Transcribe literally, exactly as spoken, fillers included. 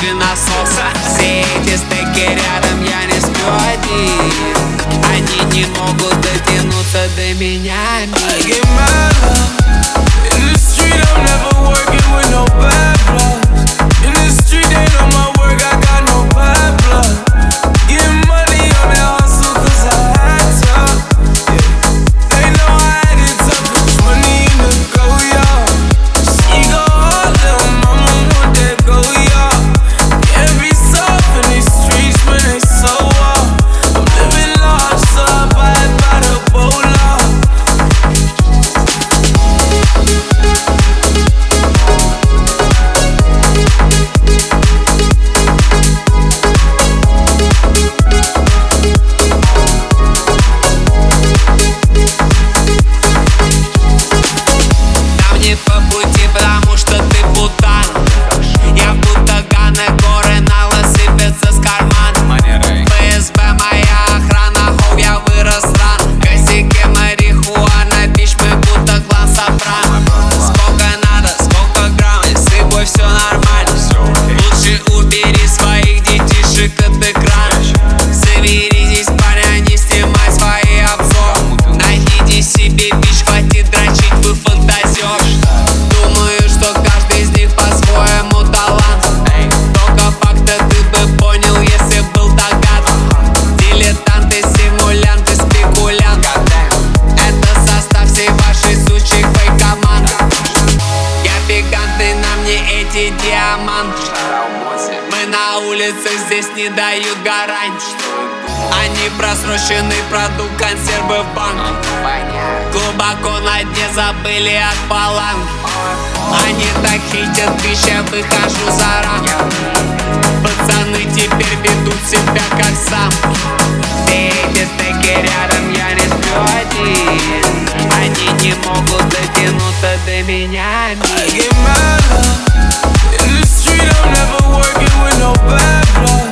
больше насоса. Все эти стеки рядом, я не сплю один. Они не могут дотянуться до меня. Диамант. Мы на улице, здесь не дают гарантий. Они просроченный продукт, консервы в банке. Глубоко на дне забыли от баланс. Они так хитят, пища, выхожу за рамки. Пацаны теперь ведут себя как самки. Все эти стеки рядом, я не сплю один. Они не могут дотянуться до меня. I get my love in the street, I'm never working with no bad blood.